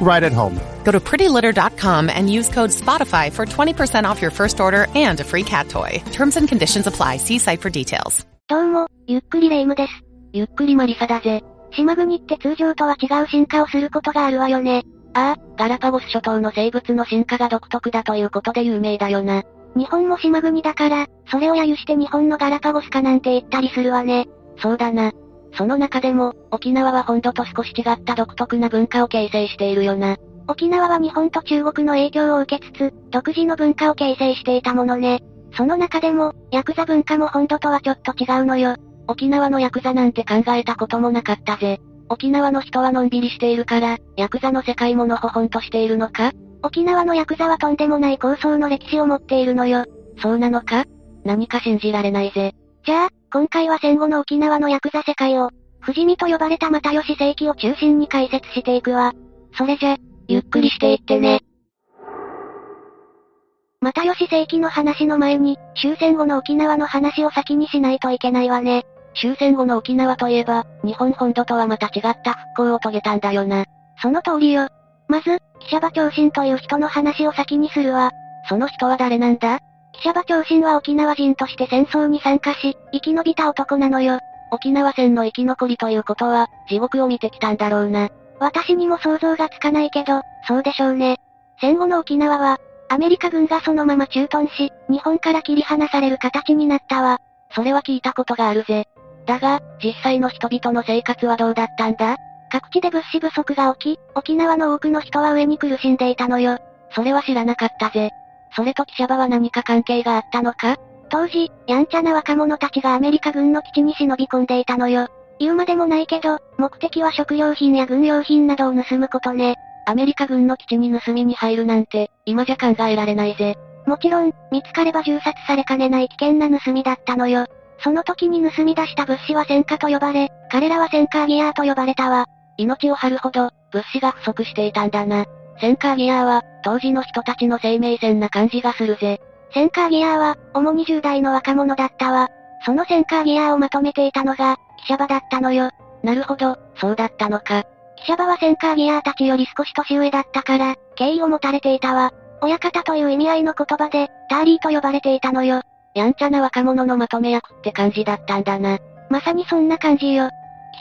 right at home. Go to prettylitter.com and use code SPOTIFY for 20% off your first order and a free cat toy. Terms and conditions apply. See site for details.どうも、ゆっくりレ夢ムです。ゆっくりマリサだぜ。島国って通常とは違う進化をすることがあるわよね。ああ、ガラパゴス諸島の生物の進化が独特だということで有名だよな。日本も島国だから、それを揶揄して日本のガラパゴスかなんて言ったりするわね。そうだな。その中でも、沖縄は本土と少し違った独特な文化を形成しているよな。沖縄は日本と中国の影響を受けつつ、独自の文化を形成していたものね。その中でも、ヤクザ文化も本土とはちょっと違うのよ。沖縄のヤクザなんて考えたこともなかったぜ。沖縄の人はのんびりしているから、ヤクザの世界ものほほんとしているのか？沖縄のヤクザはとんでもない構想の歴史を持っているのよ。そうなのか？何か信じられないぜ。じゃあ、今回は戦後の沖縄のヤクザ世界を、不死身と呼ばれた又吉世紀を中心に解説していくわ。それじゃ、ゆっくりしていってね。又吉世紀の話の前に、終戦後の沖縄の話を先にしないといけないわね。終戦後の沖縄といえば、日本本土とはまた違った復興を遂げたんだよな。その通りよ。まず、喜舎場長身という人の話を先にするわ。その人は誰なんだ？喜舎場長身は沖縄人として戦争に参加し、生き延びた男なのよ。沖縄戦の生き残りということは、地獄を見てきたんだろうな。私にも想像がつかないけど、そうでしょうね。戦後の沖縄は、アメリカ軍がそのまま駐屯し、日本から切り離される形になったわ。それは聞いたことがあるぜ。だが、実際の人々の生活はどうだったんだ？各地で物資不足が起き、沖縄の多くの人は飢えに苦しんでいたのよ。それは知らなかったぜ。それと喜舎場は何か関係があったのか？当時、やんちゃな若者たちがアメリカ軍の基地に忍び込んでいたのよ。言うまでもないけど、目的は食料品や軍用品などを盗むことね。アメリカ軍の基地に盗みに入るなんて、今じゃ考えられないぜ。もちろん、見つかれば銃殺されかねない危険な盗みだったのよ。その時に盗み出した物資は戦果と呼ばれ、彼らは戦果アギアーと呼ばれたわ。命を張るほど、物資が不足していたんだな。戦果アギアーは、当時の人たちの生命線な感じがするぜ。戦果アギアーは、主に10代の若者だったわ。その戦果アギアーをまとめていたのが、喜舎場だったのよ。なるほど、そうだったのか。喜舎場は戦果アギアーたちより少し年上だったから、敬意を持たれていたわ。親方という意味合いの言葉で、ターリーと呼ばれていたのよ。やんちゃな若者のまとめ役って感じだったんだな。まさにそんな感じよ。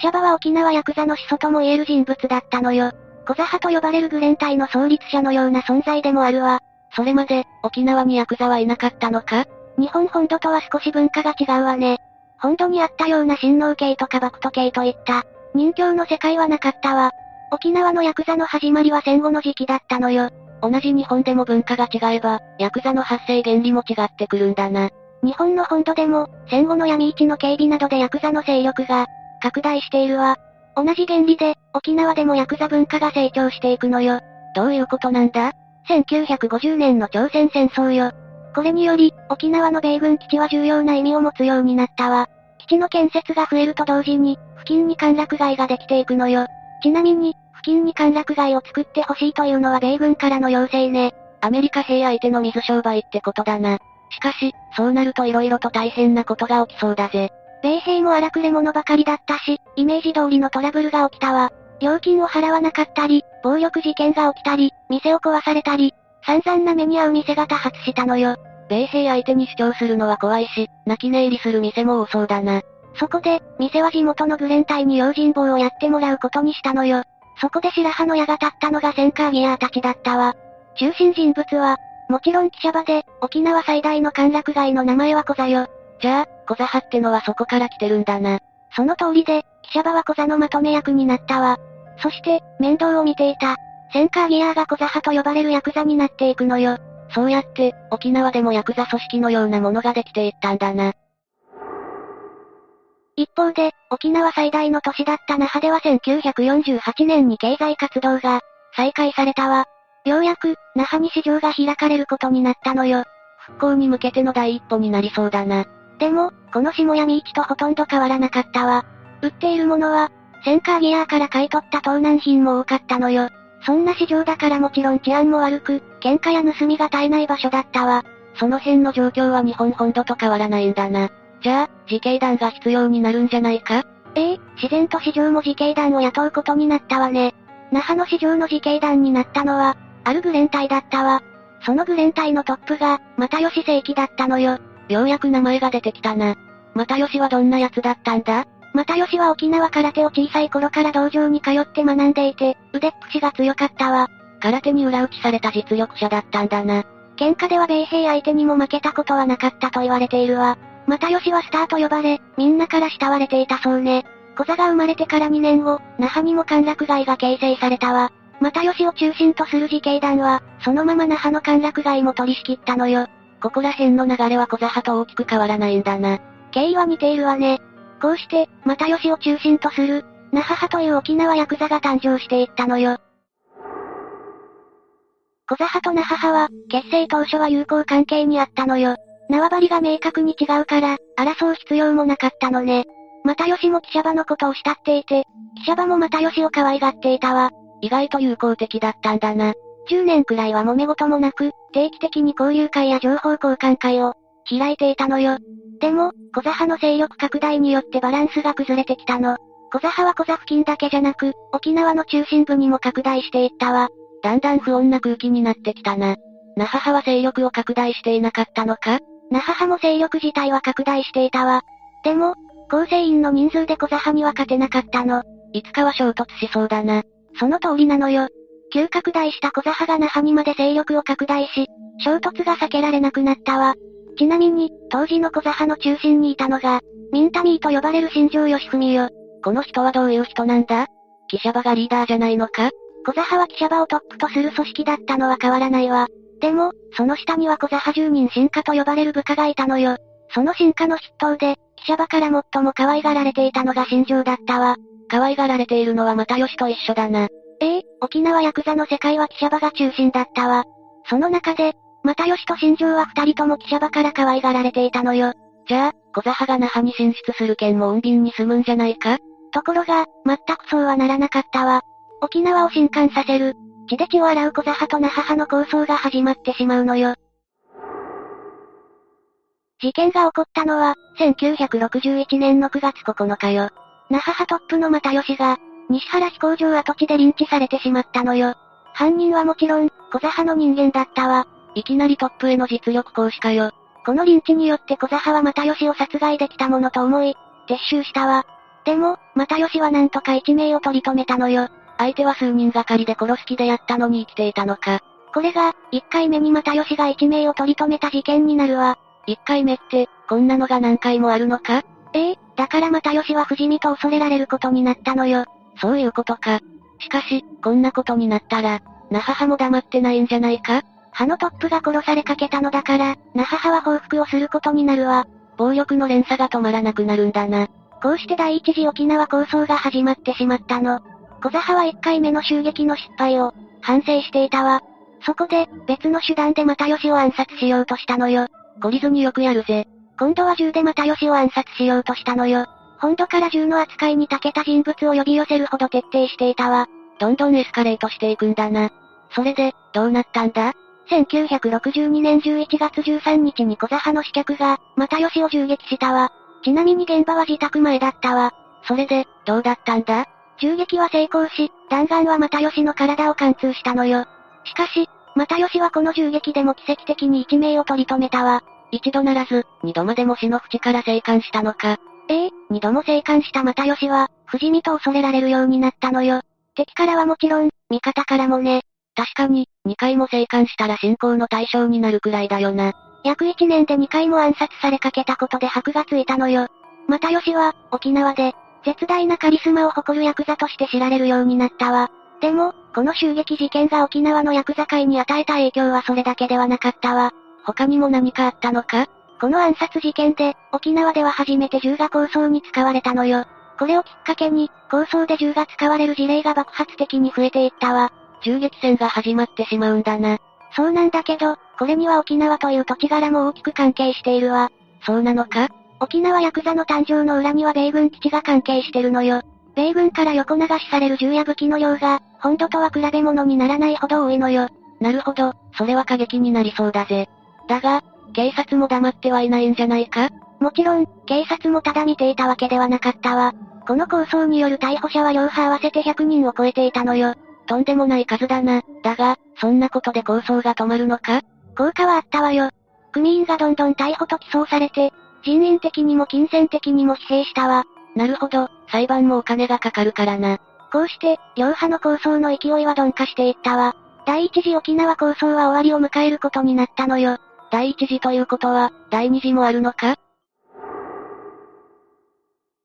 喜舎場は沖縄ヤクザの始祖とも言える人物だったのよ。コザ派と呼ばれるグレン隊の創立者のような存在でもあるわ。それまで、沖縄にヤクザはいなかったのか？日本本土とは少し文化が違うわね。本土にあったような神農系とかバクト系といった。人形の世界はなかったわ。沖縄のヤクザの始まりは戦後の時期だったのよ。同じ日本でも文化が違えば、ヤクザの発生原理も違ってくるんだな。日本の本土でも、戦後の闇市の警備などでヤクザの勢力が拡大しているわ。同じ原理で、沖縄でもヤクザ文化が成長していくのよ。どういうことなんだ？1950年の朝鮮戦争よ。これにより、沖縄の米軍基地は重要な意味を持つようになったわ。基地の建設が増えると同時に、付近に歓楽街ができていくのよ。ちなみに、付近に歓楽街を作ってほしいというのは米軍からの要請ね。アメリカ兵相手の水商売ってことだな。しかし、そうなると色々と大変なことが起きそうだぜ。米兵も荒くれ者ばかりだったし、イメージ通りのトラブルが起きたわ。料金を払わなかったり、暴力事件が起きたり、店を壊されたり、散々な目に遭う店が多発したのよ。米兵相手に主張するのは怖いし、泣き寝入りする店も多そうだな。そこで、店は地元のグレン隊に用心棒をやってもらうことにしたのよ。そこで白羽の矢が立ったのが戦火アギアーたちだったわ。中心人物は、もちろん喜舎場で、沖縄最大の歓楽街の名前はコザよ。じゃあ、コザ派ってのはそこから来てるんだな。その通りで、喜舎場はコザのまとめ役になったわ。そして、面倒を見ていた、戦火アギアーがコザ派と呼ばれるヤクザになっていくのよ。そうやって、沖縄でもヤクザ組織のようなものができていったんだな。一方で、沖縄最大の都市だった那覇では1948年に経済活動が再開されたわ。ようやく、那覇に市場が開かれることになったのよ。復興に向けての第一歩になりそうだな。でも、この下闇市とほとんど変わらなかったわ。売っているものは、センカーギアーから買い取った盗難品も多かったのよ。そんな市場だからもちろん治安も悪く、喧嘩や盗みが絶えない場所だったわ。その辺の状況は日本本土と変わらないんだな。じゃあ、自警団が必要になるんじゃないか？自然と市場も自警団を雇うことになったわね。那覇の市場の自警団になったのは、あるグレン隊だったわ。そのグレン隊のトップが、又吉正樹だったのよ。ようやく名前が出てきたな。又吉はどんな奴だったんだ？又吉は沖縄空手を小さい頃から道場に通って学んでいて、腕っぷしが強かったわ。空手に裏打ちされた実力者だったんだな。喧嘩では米兵相手にも負けたことはなかったと言われているわ。又吉はスターと呼ばれ、みんなから慕われていたそうね。小座が生まれてから2年後、那覇にも歓楽街が形成されたわ。又吉を中心とする自警団は、そのまま那覇の歓楽街も取り仕切ったのよ。ここら辺の流れは小座派と大きく変わらないんだな。経緯は似ているわね。こうして、又吉を中心とする、那覇派という沖縄ヤクザが誕生していったのよ。小座派と那覇派は、結成当初は友好関係にあったのよ。縄張りが明確に違うから、争う必要もなかったのね。又吉も記者場のことを慕っていて、記者場も又吉を可愛がっていたわ。意外と友好的だったんだな。10年くらいは揉め事もなく、定期的に交流会や情報交換会を開いていたのよ。でも、小座派の勢力拡大によってバランスが崩れてきたの。小座派は小座付近だけじゃなく、沖縄の中心部にも拡大していったわ。だんだん不穏な空気になってきたな。那覇派は勢力を拡大していなかったのか？那覇派も勢力自体は拡大していたわ。でも、構成員の人数で小座派には勝てなかったの。いつかは衝突しそうだな。その通りなのよ。急拡大した小座派が那覇にまで勢力を拡大し、衝突が避けられなくなったわ。ちなみに、当時の小座派の中心にいたのが、ミンタミーと呼ばれる新庄義文よ。この人はどういう人なんだ？記者場がリーダーじゃないのか？小座派は記者場をトップとする組織だったのは変わらないわ。でも、その下には小座派10人進化と呼ばれる部下がいたのよ。その進化の筆頭で、記者場から最も可愛がられていたのが新庄だったわ。可愛がられているのは又吉と一緒だな。沖縄ヤクザの世界は記者場が中心だったわ。その中で、又吉と新庄は二人とも記者場から可愛がられていたのよ。じゃあ、小座派が那覇に進出する件も穏便に済むんじゃないか？ところが、全くそうはならなかったわ。沖縄を震撼させる、血で血を洗う小座派と那覇派の抗争が始まってしまうのよ。事件が起こったのは、1961年の9月9日よ。那覇派トップの又吉が、西原飛行場跡地でリンチされてしまったのよ。犯人はもちろん、小座派の人間だったわ。いきなりトップへの実力行使かよ。このリンチによって小座派は又吉を殺害できたものと思い、撤収したわ。でも、又吉はなんとか一命を取り留めたのよ。相手は数人がかりで殺す気でやったのに生きていたのか。これが、1回目に又吉が一命を取り留めた事件になるわ。1回目って、こんなのが何回もあるのか？だから又吉は不死身と恐れられることになったのよ。そういうことか。しかし、こんなことになったら、那覇派も黙ってないんじゃないか？派のトップが殺されかけたのだから、那覇派は報復をすることになるわ。暴力の連鎖が止まらなくなるんだな。こうして第一次沖縄抗争が始まってしまったの。小座派は1回目の襲撃の失敗を、反省していたわ。そこで、別の手段で又吉を暗殺しようとしたのよ。懲りずによくやるぜ。今度は銃で又吉を暗殺しようとしたのよ。本土から銃の扱いに長けた人物を呼び寄せるほど徹底していたわ。どんどんエスカレートしていくんだな。それで、どうなったんだ？1962年11月13日に小座派の刺客が、又吉を銃撃したわ。ちなみに現場は自宅前だったわ。それで、どうだったんだ？銃撃は成功し、弾丸は又吉の体を貫通したのよ。しかし、又吉はこの銃撃でも奇跡的に一命を取り留めたわ。一度ならず、二度までも死の淵から生還したのか。二度も生還した又吉は、不死身と恐れられるようになったのよ。敵からはもちろん、味方からもね。確かに、二回も生還したら信仰の対象になるくらいだよな。約一年で二回も暗殺されかけたことで箔がついたのよ。又吉は、沖縄で、絶大なカリスマを誇るヤクザとして知られるようになったわ。でも、この襲撃事件が沖縄のヤクザ界に与えた影響はそれだけではなかったわ。他にも何かあったのか？この暗殺事件で、沖縄では初めて銃が抗争に使われたのよ。これをきっかけに、抗争で銃が使われる事例が爆発的に増えていったわ。銃撃戦が始まってしまうんだな。そうなんだけど、これには沖縄という土地柄も大きく関係しているわ。そうなのか？沖縄ヤクザの誕生の裏には米軍基地が関係してるのよ。米軍から横流しされる銃や武器の量が、本土とは比べ物にならないほど多いのよ。なるほど、それは過激になりそうだぜ。だが、警察も黙ってはいないんじゃないか？もちろん、警察もただ見ていたわけではなかったわ。この抗争による逮捕者は両派合わせて100人を超えていたのよ。とんでもない数だな。だが、そんなことで抗争が止まるのか？効果はあったわよ。組員がどんどん逮捕と起訴されて、人員的にも金銭的にも疲弊したわ。なるほど、裁判もお金がかかるからな。こうして、両派の抗争の勢いは鈍化していったわ。第一次沖縄抗争は終わりを迎えることになったのよ。第一次ということは、第二次もあるのか？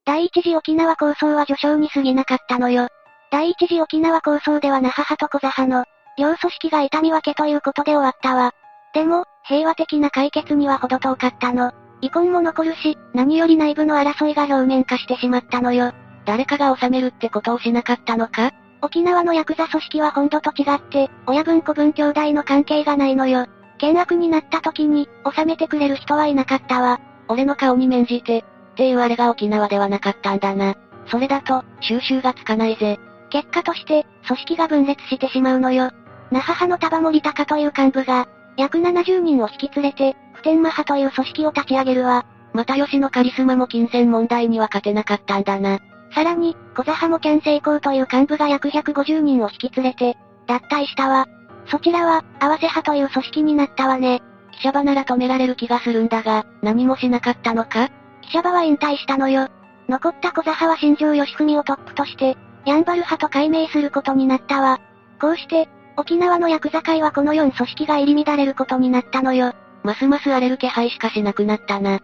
第一次沖縄抗争は序章に過ぎなかったのよ。第一次沖縄抗争では那覇派とコザ派の両組織が痛み分けということで終わったわ。でも、平和的な解決には程遠かったの。遺恨も残るし、何より内部の争いが表面化してしまったのよ。誰かが治めるってことをしなかったのか？沖縄のヤクザ組織は本土と違って、親分子分兄弟の関係がないのよ。険悪になった時に、治めてくれる人はいなかったわ。俺の顔に免じて、っていうあれが沖縄ではなかったんだな。それだと、収拾がつかないぜ。結果として、組織が分裂してしまうのよ。那覇派の束森高という幹部が、約70人を引き連れて、普天間派という組織を立ち上げるわ。また吉野カリスマも金銭問題には勝てなかったんだな。さらに、コザ派もキャンセイコーという幹部が約150人を引き連れて、脱退したわ。そちらは、合わせ派という組織になったわね。記者場なら止められる気がするんだが、何もしなかったのか？記者場は引退したのよ。残ったコザ派は新庄義文をトップとして、やんばる派と改名することになったわ。こうして、沖縄のヤクザ界はこの4組織が入り乱れることになったのよ。ますます荒れる気配しかしなくなったな。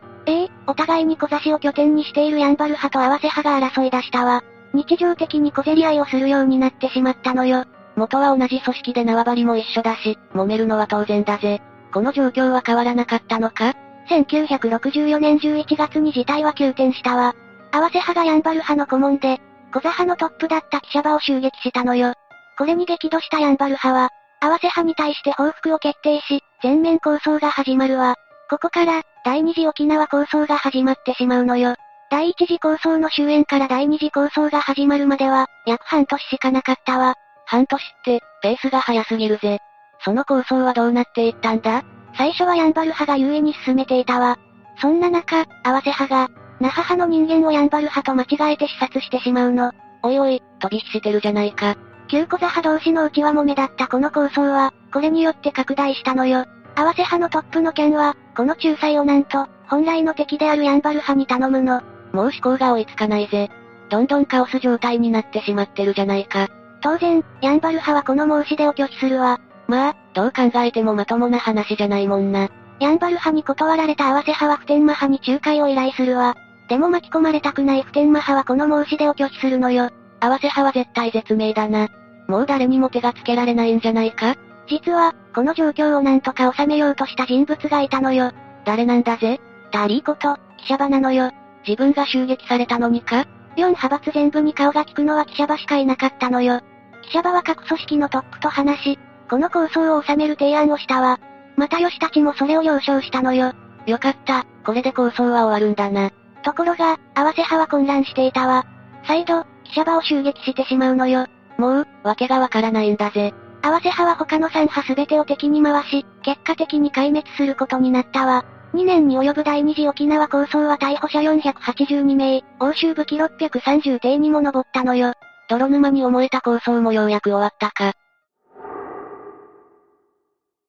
お互いに小差しを拠点にしているやんばる派と合わせ派が争い出したわ。日常的に小競り合いをするようになってしまったのよ。元は同じ組織で縄張りも一緒だし、揉めるのは当然だぜ。この状況は変わらなかったのか？1964年11月に事態は急転したわ。合わせ派がやんばる派の顧問で、小差派のトップだった記者場を襲撃したのよ。これに激怒したやんばる派は、合わせ派に対して報復を決定し、全面抗争が始まるわ。ここから、第二次沖縄抗争が始まってしまうのよ。第一次抗争の終焉から第二次抗争が始まるまでは、約半年しかなかったわ。半年って、ペースが早すぎるぜ。その抗争はどうなっていったんだ？最初はやんばる派が優位に進めていたわ。そんな中、合わせ派が、那覇派の人間をやんばる派と間違えて視察してしまうの。おいおい、飛び火してるじゃないか。旧コザ派同士の内輪も目立ったこの抗争は、これによって拡大したのよ。合わせ派のトップの件は、この仲裁をなんと、本来の敵であるやんばる派に頼むの。もう思考が追いつかないぜ。どんどんカオス状態になってしまってるじゃないか。当然、やんばる派はこの申し出を拒否するわ。まあ、どう考えてもまともな話じゃないもんな。やんばる派に断られた合わせ派は普天間派に仲介を依頼するわ。でも巻き込まれたくない普天間派はこの申し出を拒否するのよ。合わせ派は絶対絶命だな。もう誰にも手がつけられないんじゃないか？実は、この状況をなんとか収めようとした人物がいたのよ。誰なんだぜ？タリーこと、記者場なのよ。自分が襲撃されたのにか？4派閥全部に顔が利くのは記者場しかいなかったのよ。記者場は各組織のトップと話し、この抗争を収める提案をしたわ。また吉たちもそれを了承したのよ。よかった、これで抗争は終わるんだな。ところが、合わせ派は混乱していたわ。再度、記者場を襲撃してしまうのよ。もう、わけがわからないんだぜ。合わせ派は他の3派すべてを敵に回し、結果的に壊滅することになったわ。2年に及ぶ第2次沖縄抗争は逮捕者482名、押収武器630艇にも上ったのよ。泥沼に思えた抗争もようやく終わったか。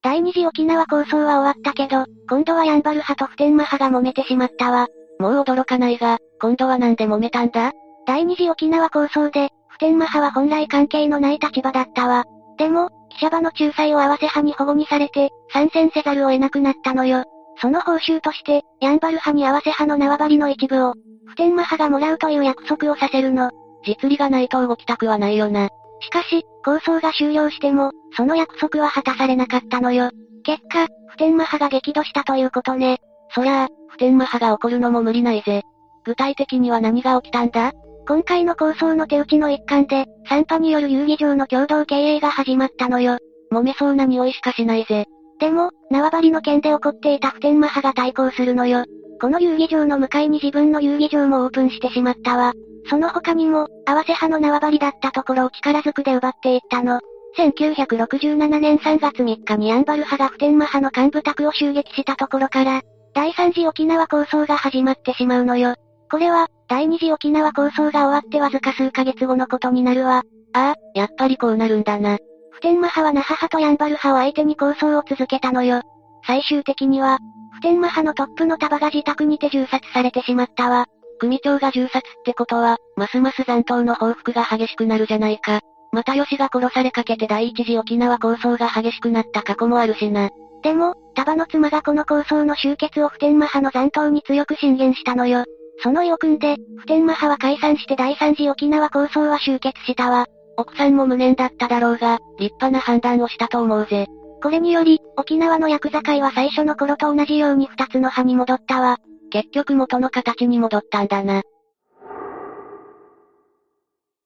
第2次沖縄抗争は終わったけど、今度はやんばる派と普天間派が揉めてしまったわ。もう驚かないが、今度はなんで揉めたんだ？第2次沖縄抗争で、普天間派は本来関係のない立場だったわ。でも、記者場の仲裁を合わせ派に保護にされて、参戦せざるを得なくなったのよ。その報酬として、やんばる派に合わせ派の縄張りの一部を、普天間派がもらうという約束をさせるの。実利がないと動きたくはないよな。しかし、抗争が終了しても、その約束は果たされなかったのよ。結果、普天間派が激怒したということね。そりゃあ、普天間派が怒るのも無理ないぜ。具体的には何が起きたんだ？今回の抗争の手打ちの一環で、3派による遊技場の共同経営が始まったのよ。揉めそうな匂いしかしないぜ。でも、縄張りの件で怒っていた普天間派が対抗するのよ。この遊技場の向かいに自分の遊技場もオープンしてしまったわ。その他にも、合わせ派の縄張りだったところを力ずくで奪っていったの。1967年3月3日にアンバル派が普天間派の幹部宅を襲撃したところから、第3次沖縄構想が始まってしまうのよ。これは、第2次沖縄構想が終わってわずか数ヶ月後のことになるわ。ああ、やっぱりこうなるんだな。普天間派は那覇派とやんばる派を相手に抗争を続けたのよ。最終的には、普天間派のトップの束が自宅にて銃殺されてしまったわ。組長が銃殺ってことは、ますます残党の報復が激しくなるじゃないか。また吉が殺されかけて第一次沖縄抗争が激しくなった過去もあるしな。でも、束の妻がこの抗争の終結を普天間派の残党に強く進言したのよ。その意を汲んで、普天間派は解散して第三次沖縄抗争は終結したわ。奥さんも無念だっただろうが、立派な判断をしたと思うぜ。これにより、沖縄のヤクザ界は最初の頃と同じように二つの派に戻ったわ。結局元の形に戻ったんだな。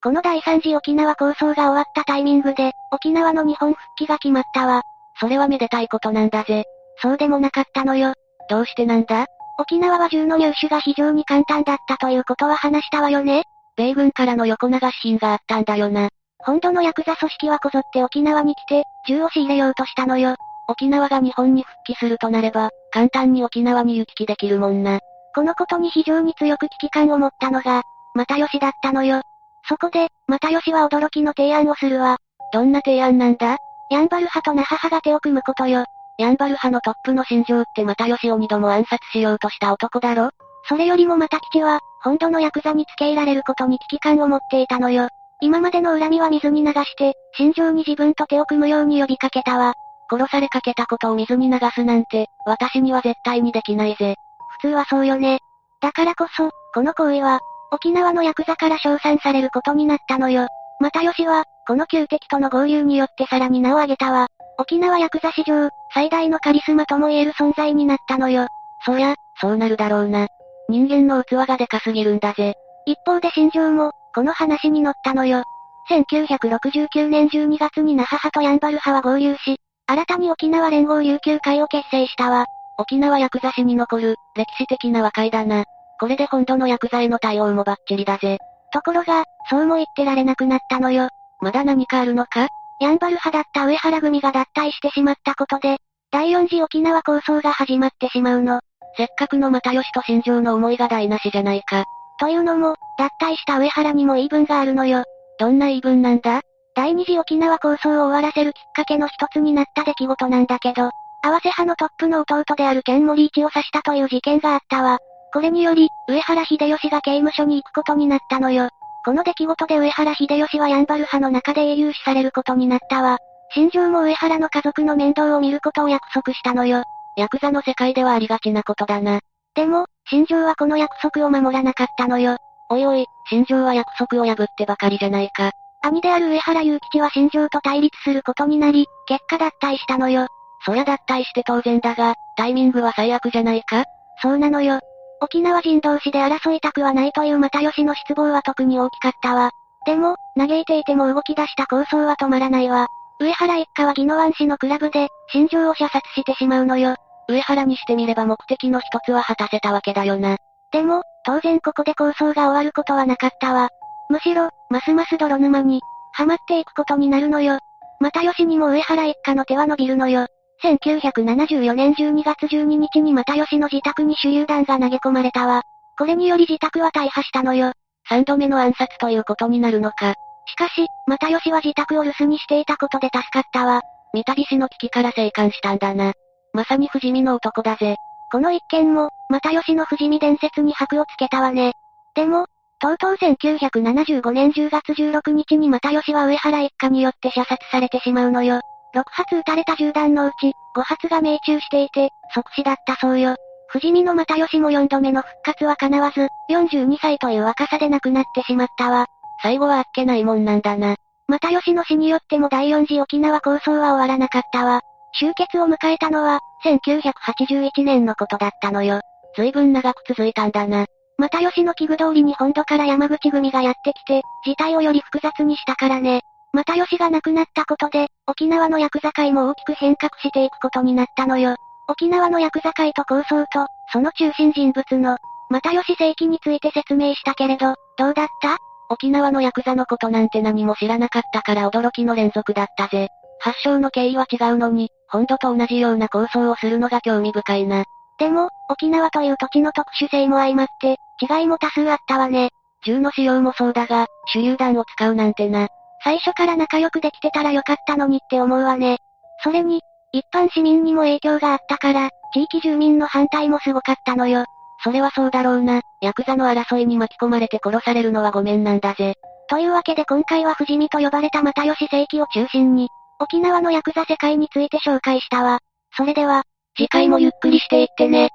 この第三次沖縄構想が終わったタイミングで、沖縄の日本復帰が決まったわ。それはめでたいことなんだぜ。そうでもなかったのよ。どうしてなんだ？沖縄は銃の入手が非常に簡単だったということは話したわよね。米軍からの横流し品があったんだよな。本土のヤクザ組織はこぞって沖縄に来て、銃を仕入れようとしたのよ。沖縄が日本に復帰するとなれば、簡単に沖縄に行き来できるもんな。このことに非常に強く危機感を持ったのが、又吉だったのよ。そこで、又吉は驚きの提案をするわ。どんな提案なんだ？やんばる派と那覇派が手を組むことよ。やんばる派のトップの新庄って又吉を2度も暗殺しようとした男だろ？それよりも又吉は、本土のヤクザにつけ入られることに危機感を持っていたのよ。今までの恨みは水に流して、心情に自分と手を組むように呼びかけたわ。殺されかけたことを水に流すなんて、私には絶対にできないぜ。普通はそうよね。だからこそ、この行為は、沖縄のヤクザから称賛されることになったのよ。又吉は、この旧敵との合流によってさらに名を挙げたわ。沖縄ヤクザ史上、最大のカリスマとも言える存在になったのよ。そりゃ、そうなるだろうな。人間の器がでかすぎるんだぜ。一方で心情も、この話に乗ったのよ。1969年12月に那覇派とやんばる派は合流し、新たに沖縄連合琉球会を結成したわ。沖縄ヤクザ史に残る、歴史的な和解だな。これで本土のヤクザへの対応もバッチリだぜ。ところが、そうも言ってられなくなったのよ。まだ何かあるのか？やんばる派だった上原組が脱退してしまったことで、第4次沖縄構想が始まってしまうの。せっかくの又吉と新庄の思いが台無しじゃないか。というのも、脱退した上原にも言い分があるのよ。どんな言い分なんだ？第二次沖縄構想を終わらせるきっかけの一つになった出来事なんだけど、合わせ派のトップの弟である剣森一を刺したという事件があったわ。これにより、上原秀吉が刑務所に行くことになったのよ。この出来事で上原秀吉はやんばる派の中で英雄視されることになったわ。新庄も上原の家族の面倒を見ることを約束したのよ。ヤクザの世界ではありがちなことだな。でも、新庄はこの約束を守らなかったのよ。おいおい、新庄は約束を破ってばかりじゃないか。兄である上原雄吉は新庄と対立することになり、結果脱退したのよ。そりゃ脱退して当然だが、タイミングは最悪じゃないか？そうなのよ。沖縄人同士で争いたくはないという又吉の失望は特に大きかったわ。でも、嘆いていても動き出した構想は止まらないわ。上原一家は宜野湾市のクラブで、新庄を射殺してしまうのよ。上原にしてみれば目的の一つは果たせたわけだよな。でも、当然ここで構想が終わることはなかったわ。むしろ、ますます泥沼に、はまっていくことになるのよ。又吉にも上原一家の手は伸びるのよ。1974年12月12日に又吉の自宅に手榴弾が投げ込まれたわ。これにより自宅は大破したのよ。3度目の暗殺ということになるのか。しかし、又吉は自宅を留守にしていたことで助かったわ。三度死の危機から生還したんだな。まさに不死身の男だぜ。この一件も、又吉の不死身伝説に箔をつけたわね。でも、とうとう1975年10月16日に又吉は上原一家によって射殺されてしまうのよ。6発撃たれた銃弾のうち、5発が命中していて、即死だったそうよ。不死身の又吉も4度目の復活は叶わず、42歳という若さで亡くなってしまったわ。最後はあっけないもんなんだな。又吉の死によっても第4次沖縄構想は終わらなかったわ。終結を迎えたのは、1981年のことだったのよ。随分長く続いたんだな。又吉の危惧通りに本土から山口組がやってきて、事態をより複雑にしたからね。又吉が亡くなったことで、沖縄のヤクザ界も大きく変革していくことになったのよ。沖縄のヤクザ界と抗争と、その中心人物の、又吉正樹について説明したけれど、どうだった？沖縄のヤクザのことなんて何も知らなかったから驚きの連続だったぜ。発祥の経緯は違うのに、本土と同じような構想をするのが興味深いな。でも、沖縄という土地の特殊性も相まって、違いも多数あったわね。銃の使用もそうだが、手榴弾を使うなんてな。最初から仲良くできてたらよかったのにって思うわね。それに、一般市民にも影響があったから、地域住民の反対もすごかったのよ。それはそうだろうな。ヤクザの争いに巻き込まれて殺されるのはごめんなんだぜ。というわけで今回は不死身と呼ばれた又吉正樹を中心に、沖縄のヤクザ世界について紹介したわ。それでは、次回もゆっくりしていってね。